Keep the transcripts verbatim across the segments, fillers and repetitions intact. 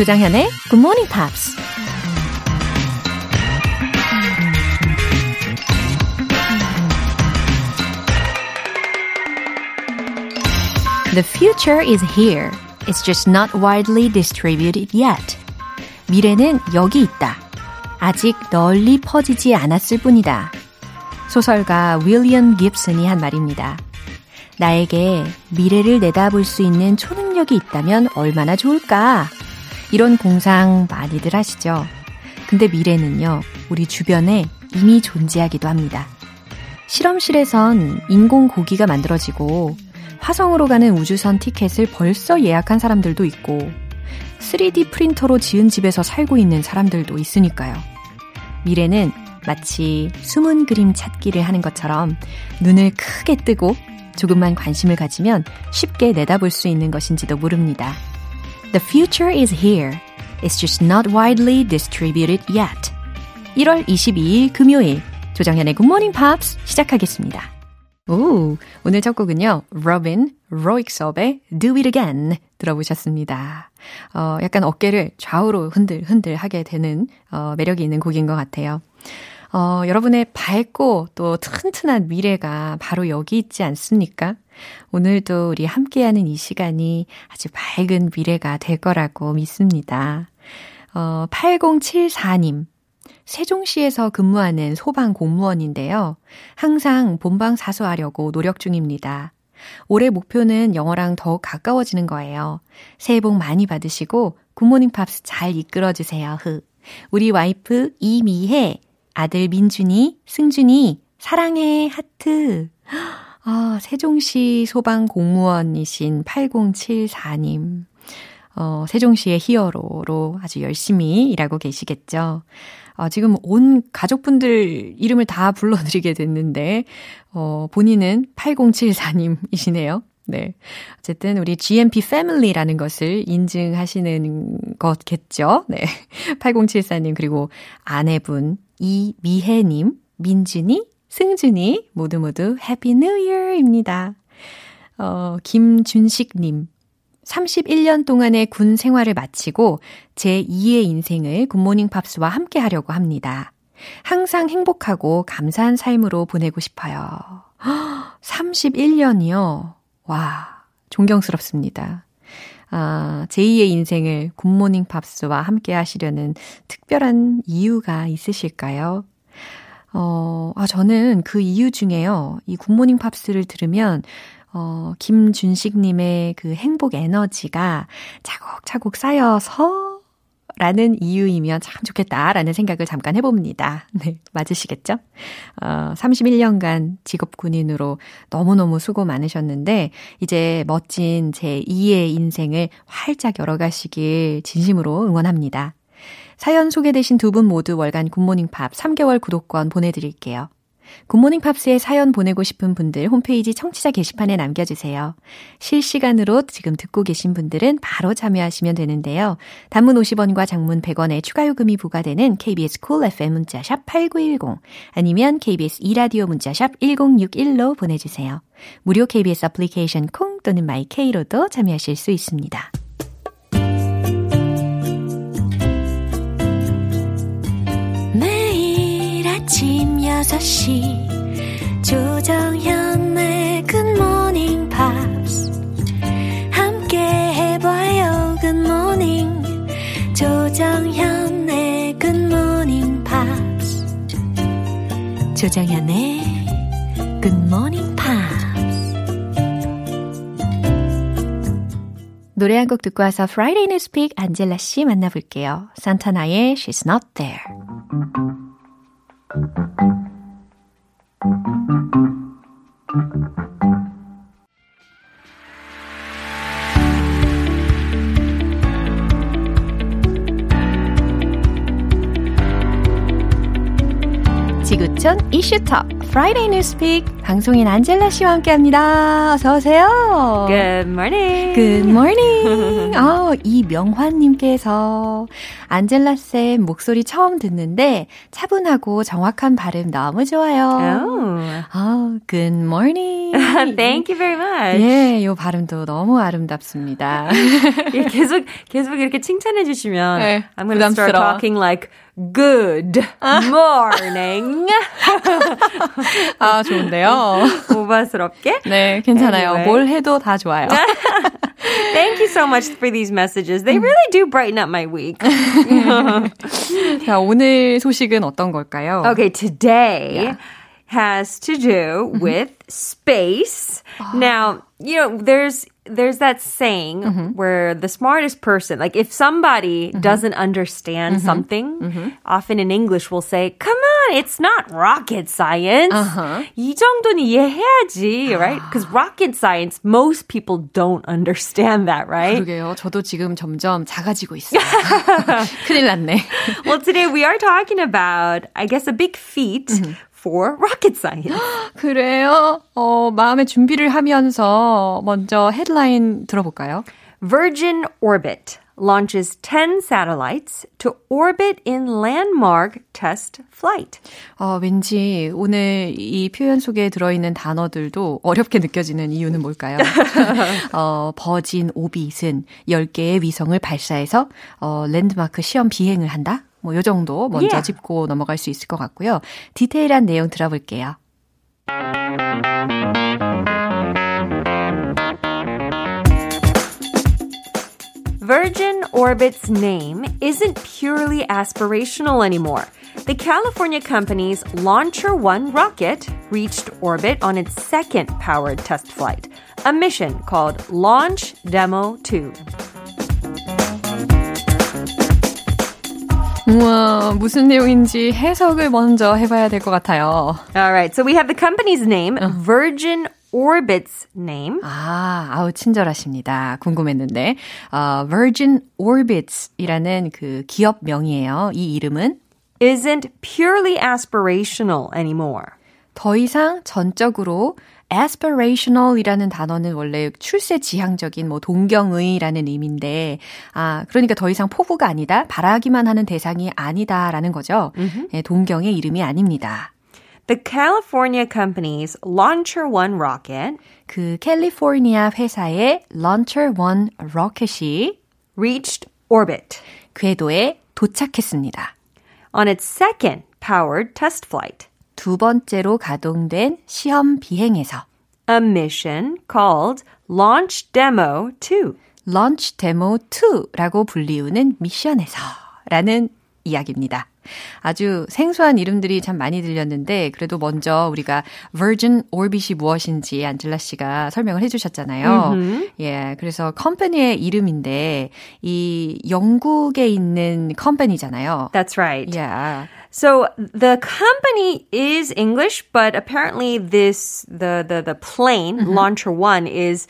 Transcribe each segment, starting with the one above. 조장현의 Good Morning Pops. The future is here. It's just not widely distributed yet. 미래는 여기 있다. 아직 널리 퍼지지 않았을 뿐이다. 소설가 윌리엄 깁슨이 한 말입니다. 나에게 미래를 내다볼 수 있는 초능력이 있다면 얼마나 좋을까? 이런 공상 많이들 하시죠. 근데 미래는요, 우리 주변에 이미 존재하기도 합니다. 실험실에선 인공 고기가 만들어지고 화성으로 가는 우주선 티켓을 벌써 예약한 사람들도 있고 쓰리디 프린터로 지은 집에서 살고 있는 사람들도 있으니까요. 미래는 마치 숨은 그림 찾기를 하는 것처럼 눈을 크게 뜨고 조금만 관심을 가지면 쉽게 내다볼 수 있는 것인지도 모릅니다. The future is here. It's just not widely distributed yet. 일월 이십이일 금요일 조정현의 Good Morning Pops 시작하겠습니다. 오, 오늘 첫 곡은요. 로빈 로익섭의 Do It Again 들어보셨습니다. 어, 약간 어깨를 좌우로 흔들흔들 하게 되는 어, 매력이 있는 곡인 것 같아요. 어, 여러분의 밝고 또 튼튼한 미래가 바로 여기 있지 않습니까? 오늘도 우리 함께하는 이 시간이 아주 밝은 미래가 될 거라고 믿습니다. 어, 팔공칠사님. 세종시에서 근무하는 소방 공무원인데요. 항상 본방 사수하려고 노력 중입니다. 올해 목표는 영어랑 더욱 가까워지는 거예요. 새해 복 많이 받으시고 굿모닝 팝스 잘 이끌어주세요. 흐. 우리 와이프 이미혜, 아들 민준이, 승준이 사랑해 하트. 아, 세종시 소방 공무원이신 팔공칠사님. 어, 세종시의 히어로로 아주 열심히 일하고 계시겠죠. 어, 지금 온 가족분들 이름을 다 불러드리게 됐는데 어, 본인은 팔공칠사님이시네요. 네, 어쨌든 우리 지엠피 패밀리라는 것을 인증하시는 것겠죠. 네, 팔공칠사님 그리고 아내분 이미혜님, 민준이, 승준이 모두 모두 해피 뉴 이어입니다. 어, 김준식님. 삼십일년 동안의 군 생활을 마치고 제이의 인생을 굿모닝 팝스와 함께 하려고 합니다. 항상 행복하고 감사한 삶으로 보내고 싶어요. 삼십일년이요? 와, 존경스럽습니다. 아, 제이의 인생을 굿모닝 팝스와 함께 하시려는 특별한 이유가 있으실까요? 어, 아, 저는 그 이유 중에요. 이 굿모닝 팝스를 들으면 어, 김준식님의 그 행복 에너지가 차곡차곡 쌓여서 라는 이유이면 참 좋겠다라는 생각을 잠깐 해봅니다. 네, 맞으시겠죠? 어, 삼십일년간 직업군인으로 너무너무 수고 많으셨는데 이제 멋진 제이의 인생을 활짝 열어가시길 진심으로 응원합니다. 사연 소개되신 두 분 모두 월간 굿모닝팝 삼개월 구독권 보내드릴게요. 굿모닝 팝스에 사연 보내고 싶은 분들 홈페이지 청취자 게시판에 남겨주세요. 실시간으로 지금 듣고 계신 분들은 바로 참여하시면 되는데요. 단문 오십원과 장문 백원의 추가 요금이 부과되는 케이비에스 쿨 에프엠 문자샵 팔구일공 아니면 케이비에스 이 라디오 문자샵 일공육일로 보내주세요. 무료 케이비에스 애플리케이션 콩 또는 마이케이로도 참여하실 수 있습니다. 아침 여섯시 조정현의 굿모닝 팝스 함께 해봐요 굿모닝 조정현의 굿모닝 팝스 조정현의 굿모닝 팝스 노래 한 곡 듣고 와서 Friday Newspeak 안젤라 씨 만나볼게요. 산타나의 She's Not There 지구촌 이슈톡 프라이데이 뉴스픽 방송인 안젤라 씨와 함께합니다. 어서 오세요. Good morning. Good morning. 어, 이명환님께서 안젤라 쌤 목소리 처음 듣는데 차분하고 정확한 발음 너무 좋아요. Oh. 어, good morning. Thank you very much. 예, 요 발음도 너무 아름답습니다. 예, 계속 계속 이렇게 칭찬해 주시면 네, I'm going to start talking like Good morning. 아, 좋은데요. 오바스럽게? 네, 괜찮아요. Anyway. 뭘 해도 다 좋아요. Thank you so much for these messages. They really do brighten up my week. 자, 오늘 소식은 어떤 걸까요? Okay, today yeah. has to do with space. Oh. Now, you know, there's There's that saying mm-hmm. where the smartest person, like if somebody mm-hmm. doesn't understand mm-hmm. something, mm-hmm. often in English we'll say, come on, it's not rocket science. Uh-huh. 이 정도는 이해해야지, right? Because rocket science, most people don't understand that, right? 그러게요. 저도 지금 점점 작아지고 있어요. 큰일 났네. Well, today we are talking about, I guess, a big feat. Mm-hmm. for rocket science. 그래요? 어, 마음의 준비를 하면서 먼저 헤드라인 들어볼까요? Virgin Orbit launches ten satellites to orbit in landmark test flight. 어, 왠지 오늘 이 표현 속에 들어있는 단어들도 어렵게 느껴지는 이유는 뭘까요? 어, 버진 오빗은 ten 개의 위성을 발사해서 어, 랜드마크 시험 비행을 한다? 뭐 요 정도 먼저 yeah. 짚고 넘어갈 수 있을 것 같고요. 디테일한 내용 들어볼게요. Virgin Orbit's name isn't purely aspirational anymore. The California company's LauncherOne rocket reached orbit on its second powered test flight, a mission called Launch Demo two. 우와, 무슨 내용인지 해석을 먼저 해봐야 될 것 같아요. Alright, so we have the company's name, Virgin Orbit's name. 아, 아우 친절하십니다. 궁금했는데. 어, Virgin Orbit이라는 그 기업명이에요. 이 이름은 isn't purely aspirational anymore. 더 이상 전적으로 aspirational이라는 단어는 원래 출세 지향적인 뭐 동경의라는 의미인데 아 그러니까 더 이상 포부가 아니다, 바라기만 하는 대상이 아니다라는 거죠. Mm-hmm. 예, 동경의 이름이 아닙니다. The California company's LauncherOne rocket 그 캘리포니아 회사의 LauncherOne rocket이 reached orbit 궤도에 도착했습니다. On its second powered test flight. 두 번째로 가동된 시험 비행에서 A mission called Launch Demo two. Launch Demo two라고 불리우는 미션에서 라는 이야기입니다. 아주 생소한 이름들이 참 많이 들렸는데 그래도 먼저 우리가 Virgin Orbit이 무엇인지 안젤라 씨가 설명을 해주셨잖아요. Mm-hmm. 예, 그래서 컴퍼니의 이름인데 이 영국에 있는 컴퍼니잖아요. That's right. Yeah. So the company is English, but apparently this the the the plane mm-hmm. LauncherOne is.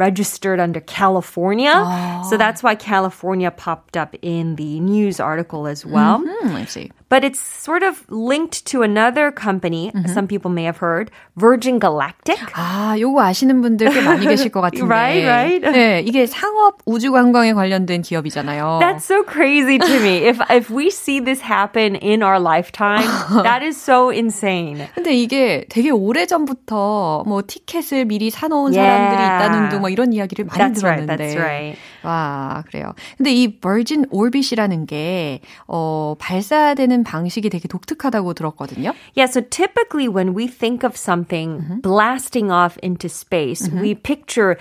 registered under California. Oh. So that's why California popped up in the news article as well. Mm-hmm, I see. But it's sort of linked to another company. Mm-hmm. Some people may have heard Virgin Galactic. 아, 요거 아시는 분들 꽤 많이 계실 것 같은데. Right, right. 네, 이게 상업 우주 관광에 관련된 기업이잖아요. That's so crazy to me. If if we see this happen in our lifetime, that is so insane. 근데 이게 되게 오래 전부터 뭐 티켓을 미리 사놓은 yeah. 사람들이 있다는 등 뭐 이런 이야기를 많이 that's 들었는데. Right, that's right. 와, 그래요. 근데 이 Virgin Orbit이라는 게 어, 발사되는 방식이 되게 독특하다고 들었거든요. Yeah, so typically when we think of something mm-hmm. blasting off into space, mm-hmm. we picture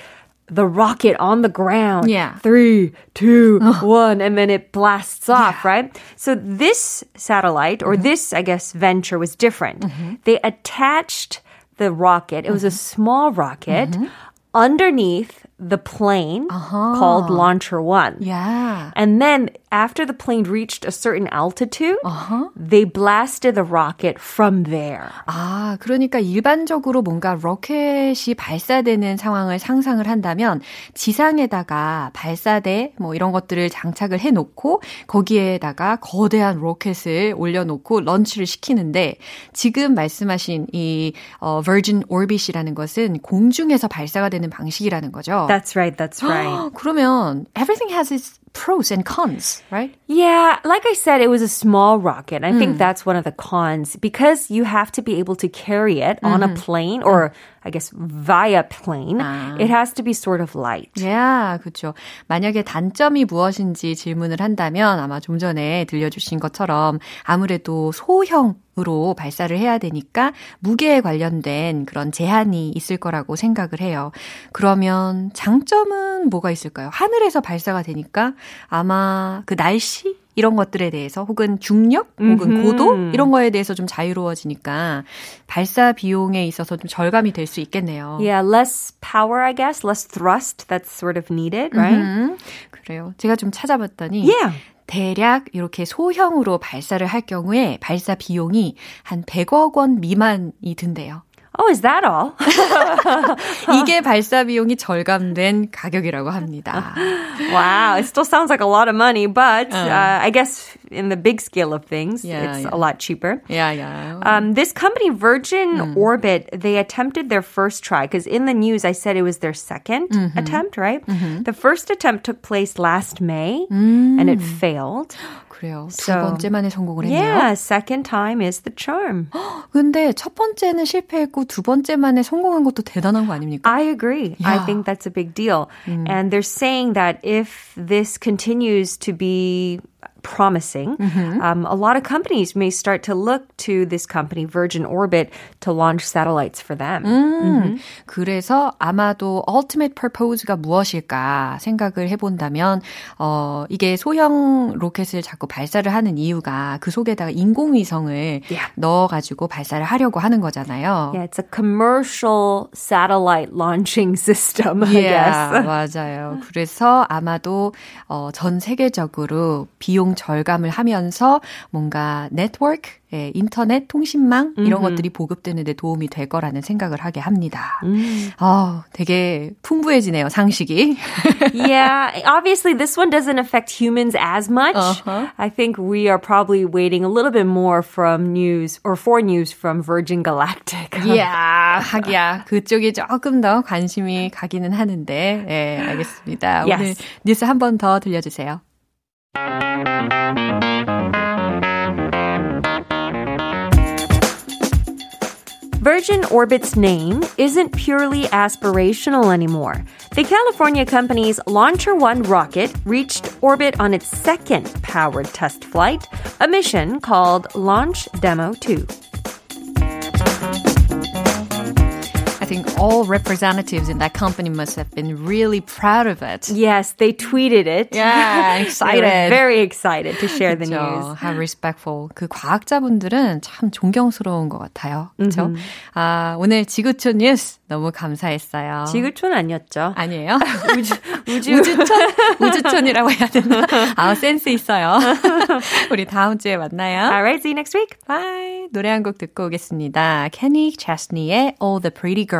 the rocket on the ground. Yeah. Three, two, one, and then it blasts off, yeah. right? So this satellite, or mm-hmm. this, I guess, venture was different. Mm-hmm. They attached the rocket, it was mm-hmm. a small rocket, mm-hmm. underneath the plane uh-huh. called LauncherOne. Yeah. And then after the plane reached a certain altitude, uh-huh. they blasted the rocket from there. 아, 그러니까 일반적으로 뭔가 로켓이 발사되는 상황을 상상을 한다면 지상에다가 발사대 뭐 이런 것들을 장착을 해 놓고 거기에다가 거대한 로켓을 올려 놓고 런치를 시키는데 지금 말씀하신 이 어, Virgin Orbit이라는 것은 공중에서 발사가 되는 방식이라는 거죠. That's right. That's right. 그러면 everything has its pros and cons, right? Yeah, like I said, it was a small rocket. I mm. think that's one of the cons because you have to be able to carry it on mm-hmm. a plane or I guess via plane. 아. It has to be sort of light. Yeah, 그렇죠. 만약에 단점이 무엇인지 질문을 한다면 아마 좀 전에 들려주신 것처럼 아무래도 소형 으로 발사를 해야 되니까 무게에 관련된 그런 제한이 있을 거라고 생각을 해요. 그러면 장점은 뭐가 있을까요? 하늘에서 발사가 되니까 아마 그 날씨? 이런 것들에 대해서 혹은 중력 혹은 고도 이런 거에 대해서 좀 자유로워지니까 발사 비용에 있어서 좀 절감이 될 수 있겠네요. Yeah, less power, I guess, less thrust that's sort of needed, right? 음흠. 그래요. 제가 좀 찾아봤더니 yeah. 대략 이렇게 소형으로 발사를 할 경우에 발사 비용이 한 백억 원 미만이 든대요. Oh, is that all? 이게 발사 비용이 절감된 가격이라고 합니다. Wow, it still sounds like a lot of money, but uh, I guess in the big scale of things, yeah, it's yeah. a lot cheaper. Yeah, yeah. Um, this company, Virgin mm. Orbit, they attempted their first try because in the news I said it was their second mm-hmm. attempt, right? Mm-hmm. The first attempt took place last May mm. and it failed. 그래요. 두 so, 번째 만에 성공을 했네요. Yeah, second time is the charm. 근데 첫 번째는 실패했고 두 번째 만에 성공한 것도 대단한 거 아닙니까? I agree. Yeah. I think that's a big deal. 음. And they're saying that if this continues to be promising, mm-hmm. um, a lot of companies may start to look to this company, Virgin Orbit, to launch satellites for them. 음, mm-hmm. 그래서 아마도 ultimate purpose가 무엇일까 생각을 해본다면 어, 이게 소형 로켓을 자꾸 발사를 하는 이유가 그 속에다가 인공위성을 yeah. 넣어가지고 발사를 하려고 하는 거잖아요. Yeah, it's a commercial satellite launching system, I yeah, guess. 맞아요. 그래서 아마도 어, 전 세계적으로 비용 절감을 하면서 뭔가 네트워크, 예, 인터넷, 통신망 이런 mm-hmm. 것들이 보급되는 데 도움이 될 거라는 생각을 하게 합니다. Mm. 어, 되게 풍부해지네요, 상식이. Yeah, obviously this one doesn't affect humans as much. Uh-huh. I think we are probably waiting a little bit more from news or for news from Virgin Galactic. Yeah, 하기야 그쪽이 조금 더 관심이 가기는 하는데 예, 알겠습니다. Yes. 오늘 뉴스 한 번 더 들려주세요. Virgin Orbit's name isn't purely aspirational anymore. The California company's LauncherOne rocket reached orbit on its second powered test flight, a mission called Launch Demo two. I think all representatives in that company must have been really proud of it. Yes, they tweeted it. Yeah, excited. They were very excited to share the news. How respectful. 그 과학자분들은 참 존경스러운 것 같아요. 그렇죠? Mm-hmm. 아, 오늘 지구촌 뉴스 너무 감사했어요. 지구촌 아니었죠? 아니에요? 우주, 우주. 우주촌? 우주촌이라고 해야 되나? 아, 센스 있어요. 우리 다음 주에 만나요. Alright, see you next week. Bye. 노래 한 곡 듣고 오겠습니다. Kenny Chesney의 All the Pretty Girls.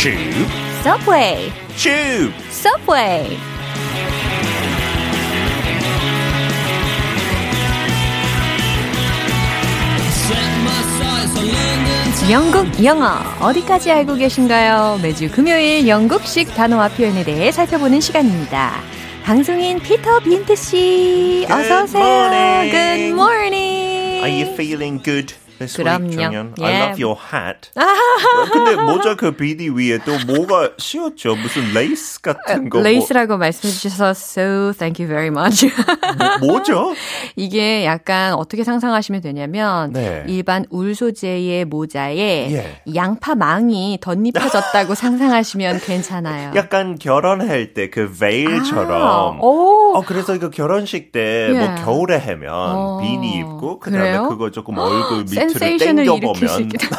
Tube. Subway. Tube. Subway. 영국 영어 어디까지 알고 계신가요? 매주 금요일 영국식 단어와 표현에 대해 살펴보는 시간입니다. 방송인 피터 빈트 씨, 어서 오세요. Good morning. Are you feeling good? This 그럼요. week, 정연. 예. I love your hat. 어, 근데 모자 그 비디 위에 또 뭐가 씌웠죠? 무슨 레이스 같은 거. 레이스라고 뭐. 말씀해 주셔서 so thank you very much. 뭐, 뭐죠? 이게 약간 어떻게 상상하시면 되냐면 네. 일반 울 소재의 모자에 예. 양파망이 덧입혀졌다고 상상하시면 괜찮아요. 약간 결혼할 때 그 veil처럼. 아, 어, 그래서 이거 결혼식 때 뭐 예. 겨울에 하면 어. 비니 입고 그다음에 그래요? 그거 조금 얼굴 밑 센세이션을 일으킬 수 있겠다.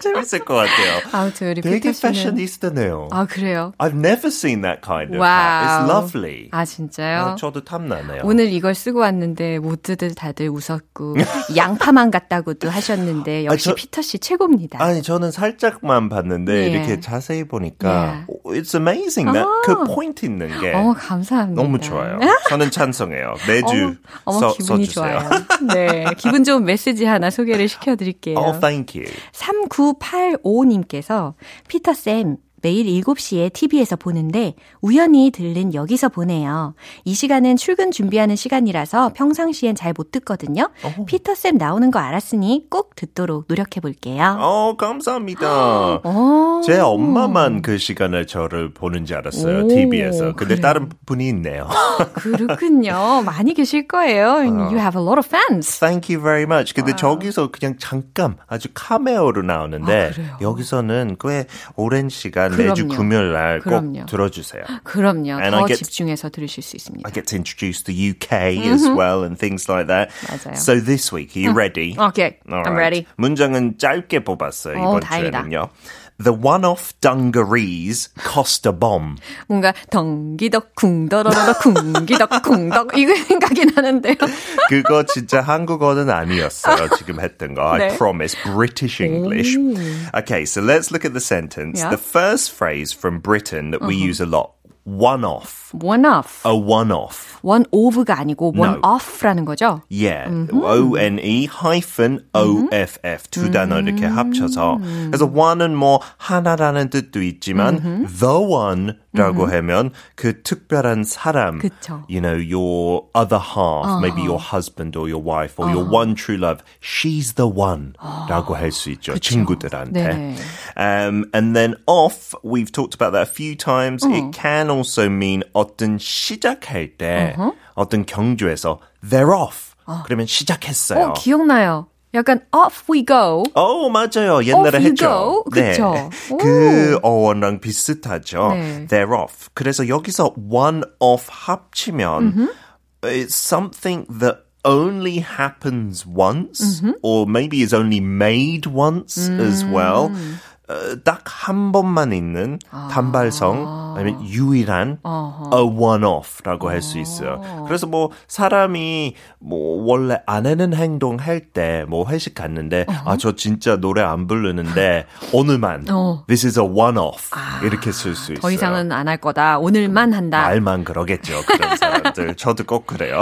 재밌을 것 같아요. 아무튼 우리 되게 패셔니스타네요. 아 그래요? I've never seen that kind of hat. It's lovely. 아 진짜요? 어, 저도 탐나네요. 오늘 이걸 쓰고 왔는데 모두들 다들 웃었고 양파만 같다고도 하셨는데 역시 아, 저, 피터 씨 최고입니다. 아니 저는 살짝만 봤는데 예. 이렇게 자세히 보니까 예. It's amazing. 아. 그 포인트 있는 게 어, 감사합니다. 너무 좋아요. 저는 찬성해요. 매주 어머, 어머, 써, 기분이 써주세요. 좋아요. 네, 기분 좋은 메시지 하나 소개를 시켜드릴게요. Oh, thank you. 삼구팔오님께서 피터쌤 매일 일곱 시에 티비에서 보는데 우연히 들른 여기서 보네요. 이 시간은 출근 준비하는 시간이라서 평상시엔 잘 못 듣거든요. 오. 피터쌤 나오는 거 알았으니 꼭 듣도록 노력해볼게요. 어, 감사합니다. 오. 제 엄마만 그 시간에 저를 보는지 알았어요. 오. 티비에서. 근데 그래요? 다른 분이 있네요. 그렇군요. 많이 계실 거예요. You have a lot of fans. Thank you very much. 근데 와. 저기서 그냥 잠깐 아주 카메오로 나오는데 아, 여기서는 꽤 오랜 시간 매주 금요일 날 꼭 들어주세요. 그럼요. And 더 get, 집중해서 들으실 수 있습니다. I get to introduce the U K mm-hmm. as well and things like that. 맞아요. So this week, are you ready? Okay, right. I'm ready. 문장은 짧게 뽑았어요. 오, 이번 다행이다. 주에는요. The one-off dungarees cost a bomb. 뭔가 덩기덕 쿵더러러 쿵기덕 쿵덕 이거 생각이 나는데요. 그거 진짜 한국어는 아니었어요. 지금 했던 거. 네. I promise. British English. 오. Okay, so let's look at the sentence. Yeah. The first phrase from Britain that we uh-huh. use a lot. One-off. One-off. A one-off. One-off가 아니고 one-off라는 no. 거죠? Yeah. Mm-hmm. O-N-E hyphen O-F-F. 두 mm-hmm. 단어 이렇게 합쳐서. 그래서 one은 뭐 하나라는 뜻도 있지만 mm-hmm. the one라고 mm-hmm. 하면 그 특별한 사람. 그쵸. You know, your other half. Uh-huh. Maybe your husband or your wife or uh-huh. your one true love. She's the one uh-huh. 라고 할 수 있죠. 그쵸. 친구들한테. Um, and then off, we've talked about that a few times. Uh-huh. It can also mean 어떤 시작할 때 uh-huh. 어떤 경주에서 they're off uh. 그러면 시작했어요. 어, 기억나요. 약간 off we go. 어 맞아요. 옛날에 off 했죠. 그렇죠. 네. 그 어원랑 비슷하죠. 네. They're off. 그래서 여기서 one off 합치면 mm-hmm. it's something that only happens once mm-hmm. or maybe is only made once mm-hmm. as well. 딱 한 번만 있는 아. 단발성 아니면 유일한 어허. a one-off라고 할 수 있어요. 그래서 뭐 사람이 뭐 원래 안 하는 행동 할 때 뭐 회식 갔는데 아 저 진짜 노래 안 부르는데 오늘만 어. this is a one-off 아. 이렇게 쓸 수 있어요. 더 이상은 안 할 거다. 오늘만 한다. 말만 그러겠죠. 그런 사람들. 저도 꼭 그래요.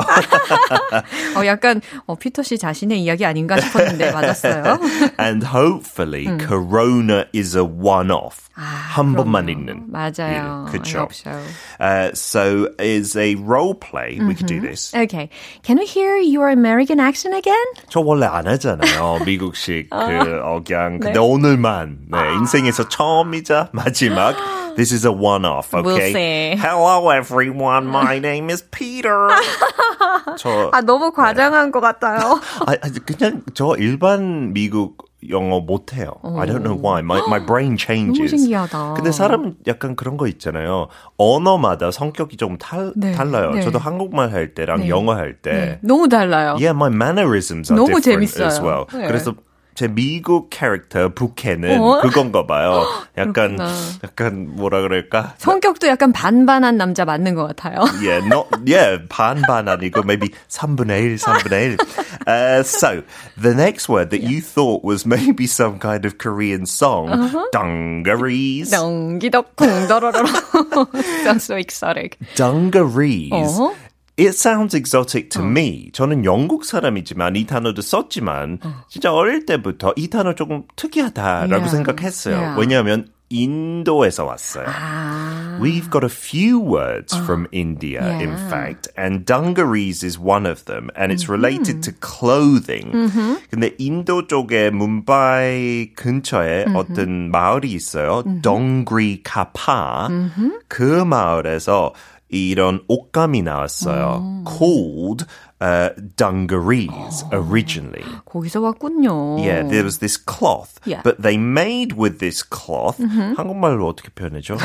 어, 약간 어, 피터 씨 자신의 이야기 아닌가 싶었는데 맞았어요. And hopefully 음. Corona is a one-off. 아, 한 그럼요. 번만 있는. 맞아요. 일. 그쵸? I hope so. Uh, so as a role play, mm-hmm. we could do this. Okay. Can we hear your American accent again? 저 원래 안 하잖아요. 미국식 어. 그 억양. 근데 네. 오늘만. 네, 아. 인생에서 처음이자 마지막. This is a one-off, okay? We'll see. Hello, everyone. My name is Peter. 저, 아, 너무 과장한 네. 것 같아요. 아, 그냥 저 일반 미국 영어 못해요. I don't know why. My, my brain changes. 너무 신기하다. 근데 사람은 약간 그런 거 있잖아요. 언어마다 성격이 좀 달, 네. 달라요. 네. 저도 한국말 할 때랑 네. 영어 할 때. 네. 너무 달라요. Yeah, my mannerisms are 너무 different 재밌어요. as well. 네. 그래서 제 미국 캐릭터 부캐는 어? 그건가 봐요. 약간 약간 뭐라 그럴까? 성격도 약간 반반한 남자 맞는 것 같아요. yeah, not yeah, 반반한 이거 maybe 삼분의 일, 삼분의 일. Uh, so the next word that yeah. you thought was maybe some kind of Korean song, uh-huh. dungarees. Sounds so exotic. Dungarees. Uh-huh. It sounds exotic to 어. me. 저는 영국 사람이지만 이 단어도 썼지만 어. 진짜 어릴 때부터 이 단어 조금 특이하다라고 yeah. 생각했어요. Yeah. 왜냐하면 인도에서 왔어요. 아. We've got a few words 어. from India, yeah. in fact, and dungarees is one of them, and it's related mm-hmm. to clothing. Mm-hmm. 근데 인도 쪽에 뭄바이 근처에 mm-hmm. 어떤 마을이 있어요. Mm-hmm. 덩그리 카파. Mm-hmm. 그 마을에서 이런 옷감이 나왔어요. 오. Called uh, dungarees 오. originally. 거기서 왔군요. Yeah, there was this cloth, yeah. but they made with this cloth. Mm-hmm. 한국말로 어떻게 표현하죠?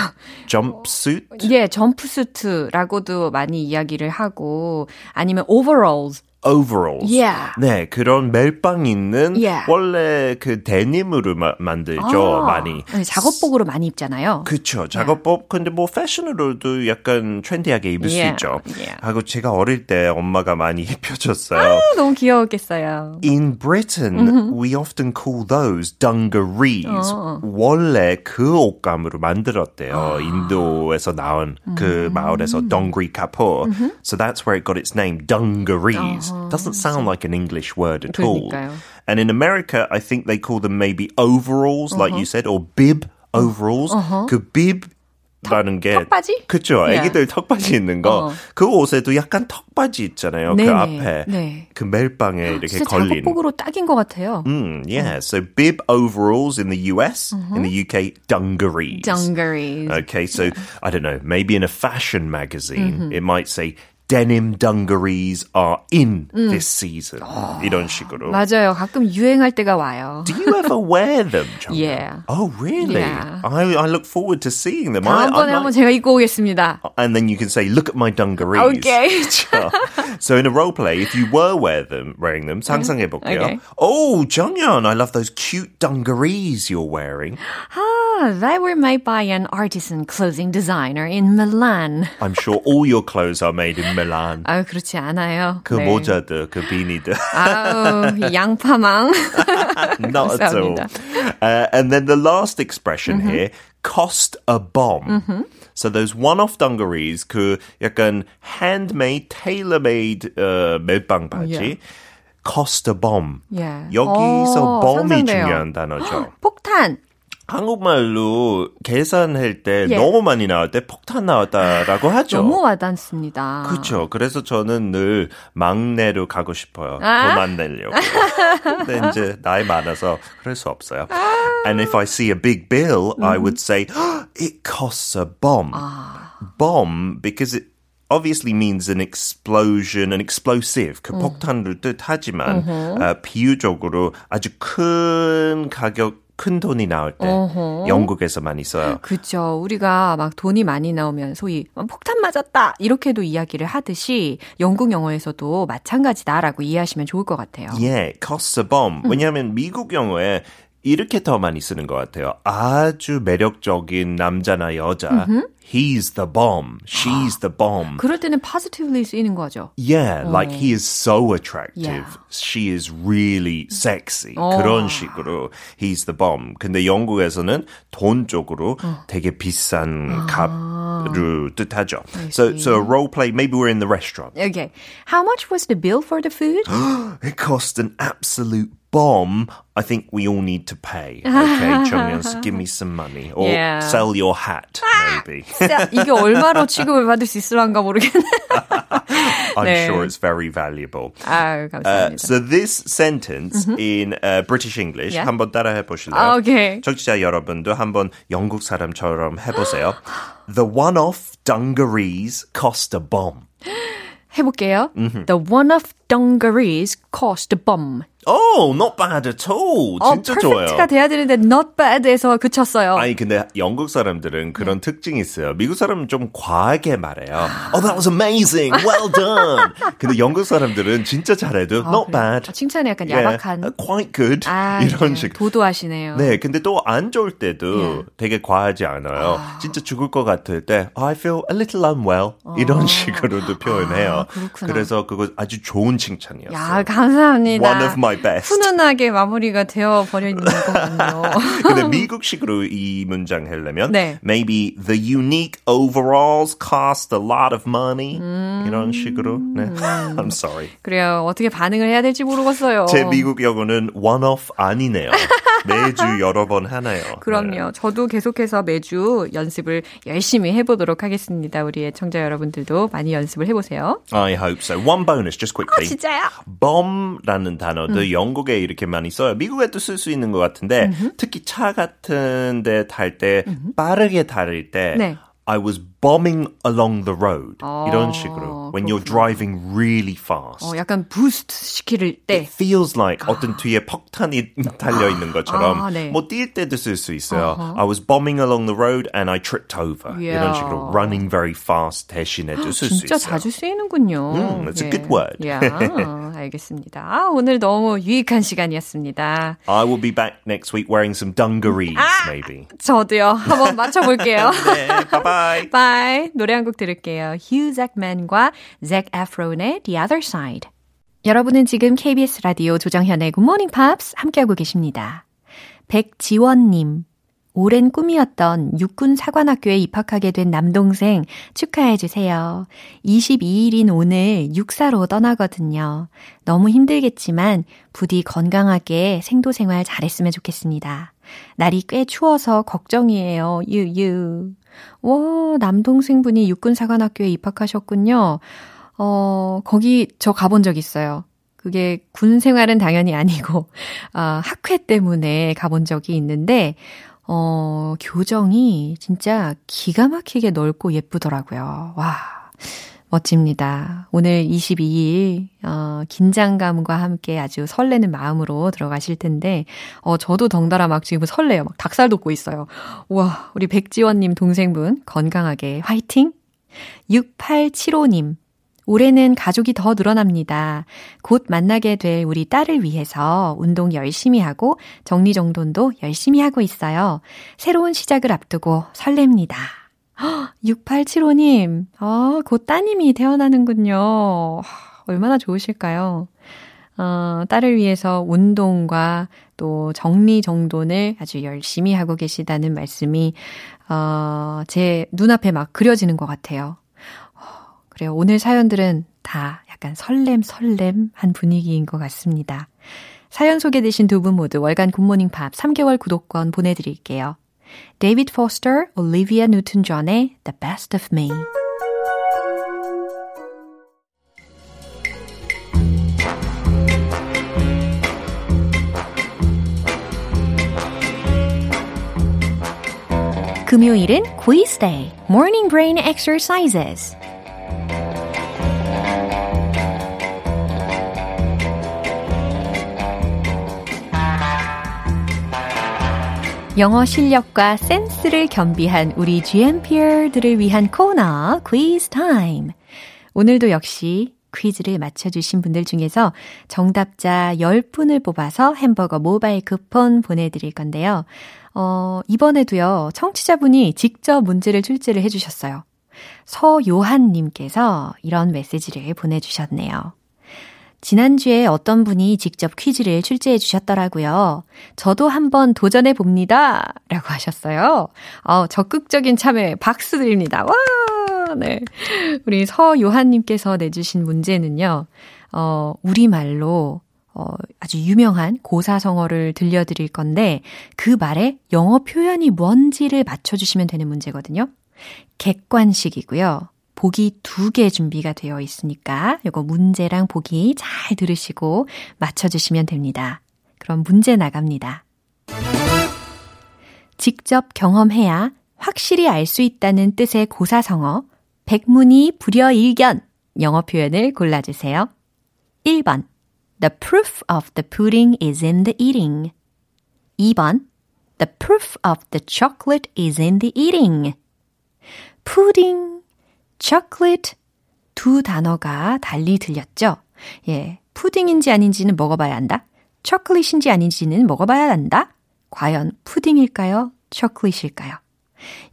Jumpsuit? 예, 점프수트라고도 많이 이야기를 하고 아니면 overalls. Overalls. Yeah. 네, 그런 멜빵 있는 yeah. 원래 그 데님으로 마, 만들죠, 아, 많이. 네, 작업복으로 많이 입잖아요. 그렇죠, 작업복. Yeah. 근데 뭐 패션으로도 약간 트렌디하게 입을 yeah. 수 있죠. Yeah. 하고 제가 어릴 때 엄마가 많이 입혀줬어요. 아, 너무 귀여웠겠어요. In Britain, mm-hmm. we often call those dungarees. 어. 원래 그 옷감으로 만들었대요. 아. 인도에서 나온 그 음. 마을에서 덩그리 카포. Mm-hmm. So that's where it got its name, dungarees. 어. Doesn't sound like an English word at 그러니까요. all. And in America, I think they call them maybe overalls, uh-huh. like you said, or bib overalls. Uh-huh. 그 bib 라는 게 턱바지? 그렇죠. 애기들 yeah. 턱바지 있는 거. 어. 그 옷에도 약간 턱바지 있잖아요. 네네. 그 앞에 네. 그 멜빵에 이렇게 진짜 걸린. 작업복으로 딱인 것 같아요. 음, yeah. 음. So bib overalls in the U S, uh-huh. in the U K, dungarees. Dungarees. Okay, so yeah. I don't know. Maybe in a fashion magazine, mm-hmm. it might say. Denim dungarees are in 음. this season. 어. 이런 식으로. 맞아요. 가끔 유행할 때가 와요. Do you ever wear them, 정말? Yeah. Oh, really? Yeah. I, I look forward to seeing them. 다음번에 한번 제가 입고 오겠습니다. And then you can say, look at my dungarees. Okay. So in a role play, if you were wear them, wearing them, 상상해볼게요. Okay. Oh, 정연, I love those cute dungarees you're wearing. Ah, they were made by an artisan clothing designer in Milan. I'm sure all your clothes are made in Milan. 아유, 그렇지 않아요. 그 네. 모자들, 그 비니들. 아유, 양파망. Not at all. Uh, and then the last expression mm-hmm. here, cost a bomb. Mm-hmm. So those one-off dungarees, 그 약간 handmade, tailor-made uh, 멜빵 바지. Yeah. Cost a bomb. Yeah. 여기서 오, bomb이 상상돼요. 중요한 단어죠. 폭탄. 한국말로 계산할 때 예. 너무 많이 나올 때 폭탄 나왔다라고 하죠. 너무 와닿습니다. 그렇죠. 그래서 저는 늘 막내로 가고 싶어요. 아? 돈 안 내려고. 근데 이제 나이 많아서 그럴 수 없어요. 아. And if I see a big bill, 음. I would say, it costs a bomb. 아. Bomb, because it obviously means an explosion, an explosive. 그 음. 폭탄을 뜻하지만 어, 비유적으로 아주 큰 가격, 큰 돈이 나올 때 어허. 영국에서 많이 써요. 그렇죠. 우리가 막 돈이 많이 나오면 소위 폭탄 맞았다 이렇게도 이야기를 하듯이 영국 영어에서도 마찬가지다라고 이해하시면 좋을 것 같아요. 예, yeah, cost a bomb. 음. 왜냐하면 미국 영어에 이렇게 더 많이 쓰는 것 같아요. 아주 매력적인 남자나 여자. 음흠. He's the bomb. She's the bomb. 그럴 때는 positively 쓰이는 거죠. Yeah, 오. like he is so attractive. Yeah. She is really sexy. 오. 그런 식으로 he's the bomb. 근데 영국에서는 돈 쪽으로 어. 되게 비싼 아. 값을 뜻하죠. So, so a role play, maybe we're in the restaurant. Okay. How much was the bill for the food? It cost an absolute bomb, I think we all need to pay. Okay, 정연, so give me some money. Or yeah. sell your hat, maybe. 이게 얼마로 취급을 받을 수 있을란가 모르겠네. I'm 네. sure it's very valuable. 아유, 감사합니다. Uh, so this sentence mm-hmm. in uh, British English, yeah? 한번 따라 해보실래요? 아, okay. 청취자 여러분도 한번 영국 사람처럼 해보세요. The one-off dungarees cost a bomb. 해볼게요. Mm-hmm. The one-off dungarees cost a bomb. Oh, not bad at all. 어, 진짜 좋아요. 퍼펙트가 돼야 되는데 not bad에서 그쳤어요. 아니, 근데 영국 사람들은 그런 네. 특징이 있어요. 미국 사람은 좀 과하게 말해요. Oh, that was amazing. Well done. 근데 영국 사람들은 진짜 잘해도 아, not 그래. bad. 아, 칭찬이 약간 yeah. 야박한. Uh, quite good. 아, 이런 네. 식. 도도하시네요. 네, 근데 또 안 좋을 때도 yeah. 되게 과하지 않아요. 아. 진짜 죽을 것 같을 때 I feel a little unwell. 아. 이런 식으로도 표현해요. 아, 그렇구나. 그래서 그거 아주 좋은 칭찬이었어요. 야, 감사합니다. One of my my best. 훈훈하게 마무리가 되어 버리는 거군요. 근데 미국식으로 이 문장 하려면 네. maybe the unique overalls cost a lot of money. 음... 이런 식으로. 네. I'm sorry. 그래요. 어떻게 반응을 해야 될지 모르겠어요. 제 미국 영어는 one-off 아니네요. 매주 여러 번 하나요. 그럼요. 네. 저도 계속해서 매주 연습을 열심히 해보도록 하겠습니다. 우리 애청자 여러분들도 많이 연습을 해보세요. I hope so. One bonus, just quickly. 아, 진짜요? bomb라는 단어도 음. 영국에 이렇게 많이 써요. 미국에도 쓸 수 있는 것 같은데 음흠. 특히 차 같은 데 탈 때 빠르게 달릴 때 네. I was bombing along the road. 아, 이런 식으로. When 그렇구나. you're driving really fast. 어, 약간 boost 시킬 때. It feels like 아. 어떤 뒤에 폭탄이 달려있는 것처럼. 아, 네. 뭐 뛸 때도 쓸 수 있어요. 아하. I was bombing along the road and I tripped over. Yeah. 이런 식으로 running very fast 대신에도 쓸 수 있어요. 진짜 자주 쓰이는군요. 음, it's 네. a good word. yeah, 알겠습니다. 아, 오늘 너무 유익한 시간이었습니다. I will be back next week wearing some dungarees 아, maybe. 저도요. 한번 맞춰볼게요. 네, bye-bye. Bye. Bye. 노래 한 곡 들을게요. Hugh Jackman과 Zac Efron의 The Other Side. 여러분은 지금 KBS 라디오 조정현의 Good Morning Pops 함께하고 계십니다. 백지원님, 오랜 꿈이었던 육군 사관학교에 입학하게 된 남동생 축하해 주세요. 이십이 일인 오늘 육사로 떠나거든요. 너무 힘들겠지만 부디 건강하게 생도 생활 잘했으면 좋겠습니다. 날이 꽤 추워서 걱정이에요. 유유. 와, 남동생분이 육군사관학교에 입학하셨군요. 어, 거기 저 가본 적 있어요. 그게 군 생활은 당연히 아니고, 아, 학회 때문에 가본 적이 있는데, 어, 교정이 진짜 기가 막히게 넓고 예쁘더라고요. 와, 멋집니다. 오늘 이십이 일, 어, 긴장감과 함께 아주 설레는 마음으로 들어가실 텐데, 어, 저도 덩달아 막 지금 설레요. 막 닭살 돋고 있어요. 와, 우리 백지원님 동생분, 건강하게 화이팅! 육팔칠오님, 올해는 가족이 더 늘어납니다. 곧 만나게 될 우리 딸을 위해서 운동 열심히 하고, 정리정돈도 열심히 하고 있어요. 새로운 시작을 앞두고 설렙니다. 육팔칠오님, 아, 곧 따님이 태어나는군요. 얼마나 좋으실까요? 어, 딸을 위해서 운동과 또 정리정돈을 아주 열심히 하고 계시다는 말씀이 어, 제 눈앞에 막 그려지는 것 같아요. 어, 그래요. 오늘 사연들은 다 약간 설렘 설렘한 분위기인 것 같습니다. 사연 소개되신 두 분 모두 월간 굿모닝팝 삼 개월 구독권 보내드릴게요. David Foster, Olivia Newton-John의 The Best of Me. 금요일은 Quiz Day, Morning Brain Exercises. 영어 실력과 센스를 겸비한 우리 GMPR들을 위한 코너, 퀴즈 타임. 오늘도 역시 퀴즈를 맞춰주신 분들 중에서 정답자 십 분을 뽑아서 햄버거 모바일 쿠폰 보내드릴 건데요. 어, 이번에도요, 청취자분이 직접 문제를 출제를 해주셨어요. 서요한님께서 이런 메시지를 보내주셨네요. 지난주에 어떤 분이 직접 퀴즈를 출제해 주셨더라고요. 저도 한번 도전해 봅니다. 라고 하셨어요. 어, 적극적인 참여 박수 드립니다. 와! 네. 우리 서요한님께서 내주신 문제는요. 어, 우리말로 어, 아주 유명한 고사성어를 들려드릴 건데 그 말에 영어 표현이 뭔지를 맞춰주시면 되는 문제거든요. 객관식이고요. 보기 두 개 준비가 되어 있으니까 이거 문제랑 보기 잘 들으시고 맞춰주시면 됩니다. 그럼 문제 나갑니다. 직접 경험해야 확실히 알 수 있다는 뜻의 고사성어 백문이 불여일견 영어 표현을 골라주세요. 일 번 The proof of the pudding is in the eating. 이 번 The proof of the chocolate is in the eating. 푸딩 chocolate 두 단어가 달리 들렸죠? 예, 푸딩인지 아닌지는 먹어봐야 한다. 초콜릿인지 아닌지는 먹어봐야 한다. 과연 푸딩일까요? 초콜릿일까요?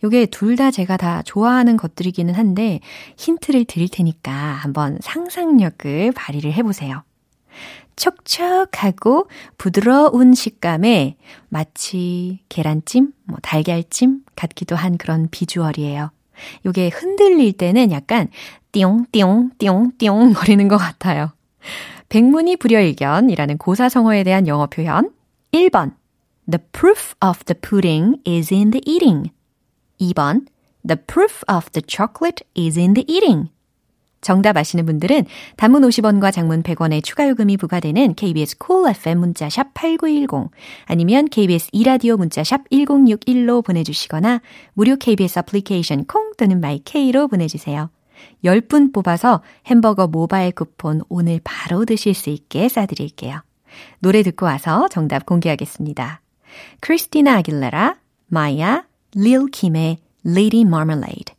요게 둘 다 제가 다 좋아하는 것들이기는 한데 힌트를 드릴 테니까 한번 상상력을 발휘를 해보세요. 촉촉하고 부드러운 식감에 마치 계란찜, 뭐 달걀찜 같기도 한 그런 비주얼이에요. 이게 흔들릴 때는 약간 띵띵띵띵 거리는 것 같아요. 백문이 불여일견이라는 고사성어에 대한 영어 표현 일 번 The proof of the pudding is in the eating. 이 번 The proof of the chocolate is in the eating. 정답 아시는 분들은 단문 오십 원과 장문 백 원의 추가 요금이 부과되는 케이비에스 Cool 에프엠 문자샵 팔구일공 아니면 케이비에스 이라디오 문자샵 일공육일로 보내주시거나 무료 케이비에스 애플리케이션 콩 또는 마이케이로 보내주세요. 십 분 뽑아서 햄버거 모바일 쿠폰 오늘 바로 드실 수 있게 싸드릴게요. 노래 듣고 와서 정답 공개하겠습니다. 크리스티나 아길레라, 마야, 릴 킴의 Lady Marmalade.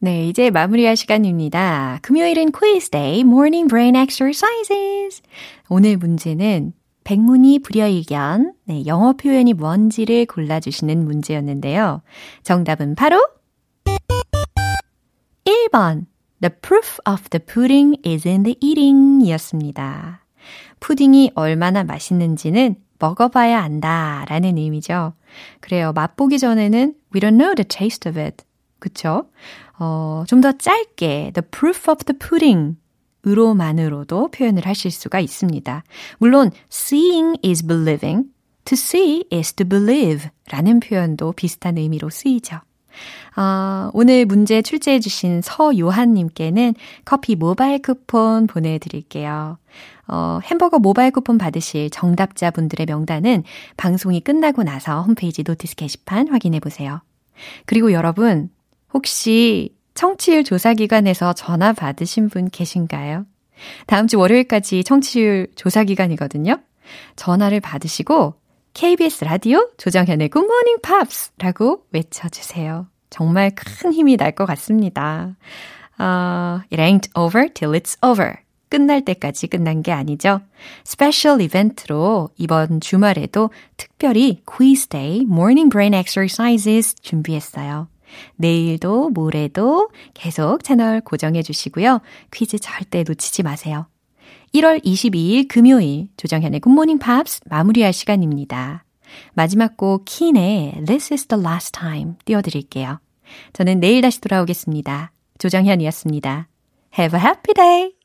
네, 이제 마무리할 시간입니다. 금요일은 quiz day, morning brain exercises. 오늘 문제는 백문이 불여일견, 네, 영어 표현이 뭔지를 골라주시는 문제였는데요. 정답은 바로 일 번, The proof of the pudding is in the eating 이었습니다. 푸딩이 얼마나 맛있는지는 먹어봐야 안다 라는 의미죠. 그래요, 맛보기 전에는 we don't know the taste of it. 그쵸? 어, 좀 더 짧게 the proof of the pudding 으로만으로도 표현을 하실 수가 있습니다. 물론 seeing is believing, to see is to believe 라는 표현도 비슷한 의미로 쓰이죠. 어, 오늘 문제 출제해 주신 서요한님께는 커피 모바일 쿠폰 보내드릴게요. 어, 햄버거 모바일 쿠폰 받으실 정답자분들의 명단은 방송이 끝나고 나서 홈페이지 노티스 게시판 확인해 보세요. 그리고 여러분 혹시 청취율 조사기관에서 전화 받으신 분 계신가요? 다음 주 월요일까지 청취율 조사기간이거든요. 전화를 받으시고 케이비에스 라디오 조정현의 굿모닝 팝스라고 외쳐주세요. 정말 큰 힘이 날 것 같습니다. 어, It ain't over till it's over. 끝날 때까지 끝난 게 아니죠. 스페셜 이벤트로 이번 주말에도 특별히 quiz day morning brain exercises 준비했어요. 내일도 모레도 계속 채널 고정해 주시고요. 퀴즈 절대 놓치지 마세요. 일월 이십이일 금요일 조정현의 굿모닝 팝스 마무리할 시간입니다. 마지막 곡 킨의 This is the last time 띄워드릴게요. 저는 내일 다시 돌아오겠습니다. 조정현이었습니다. Have a happy day!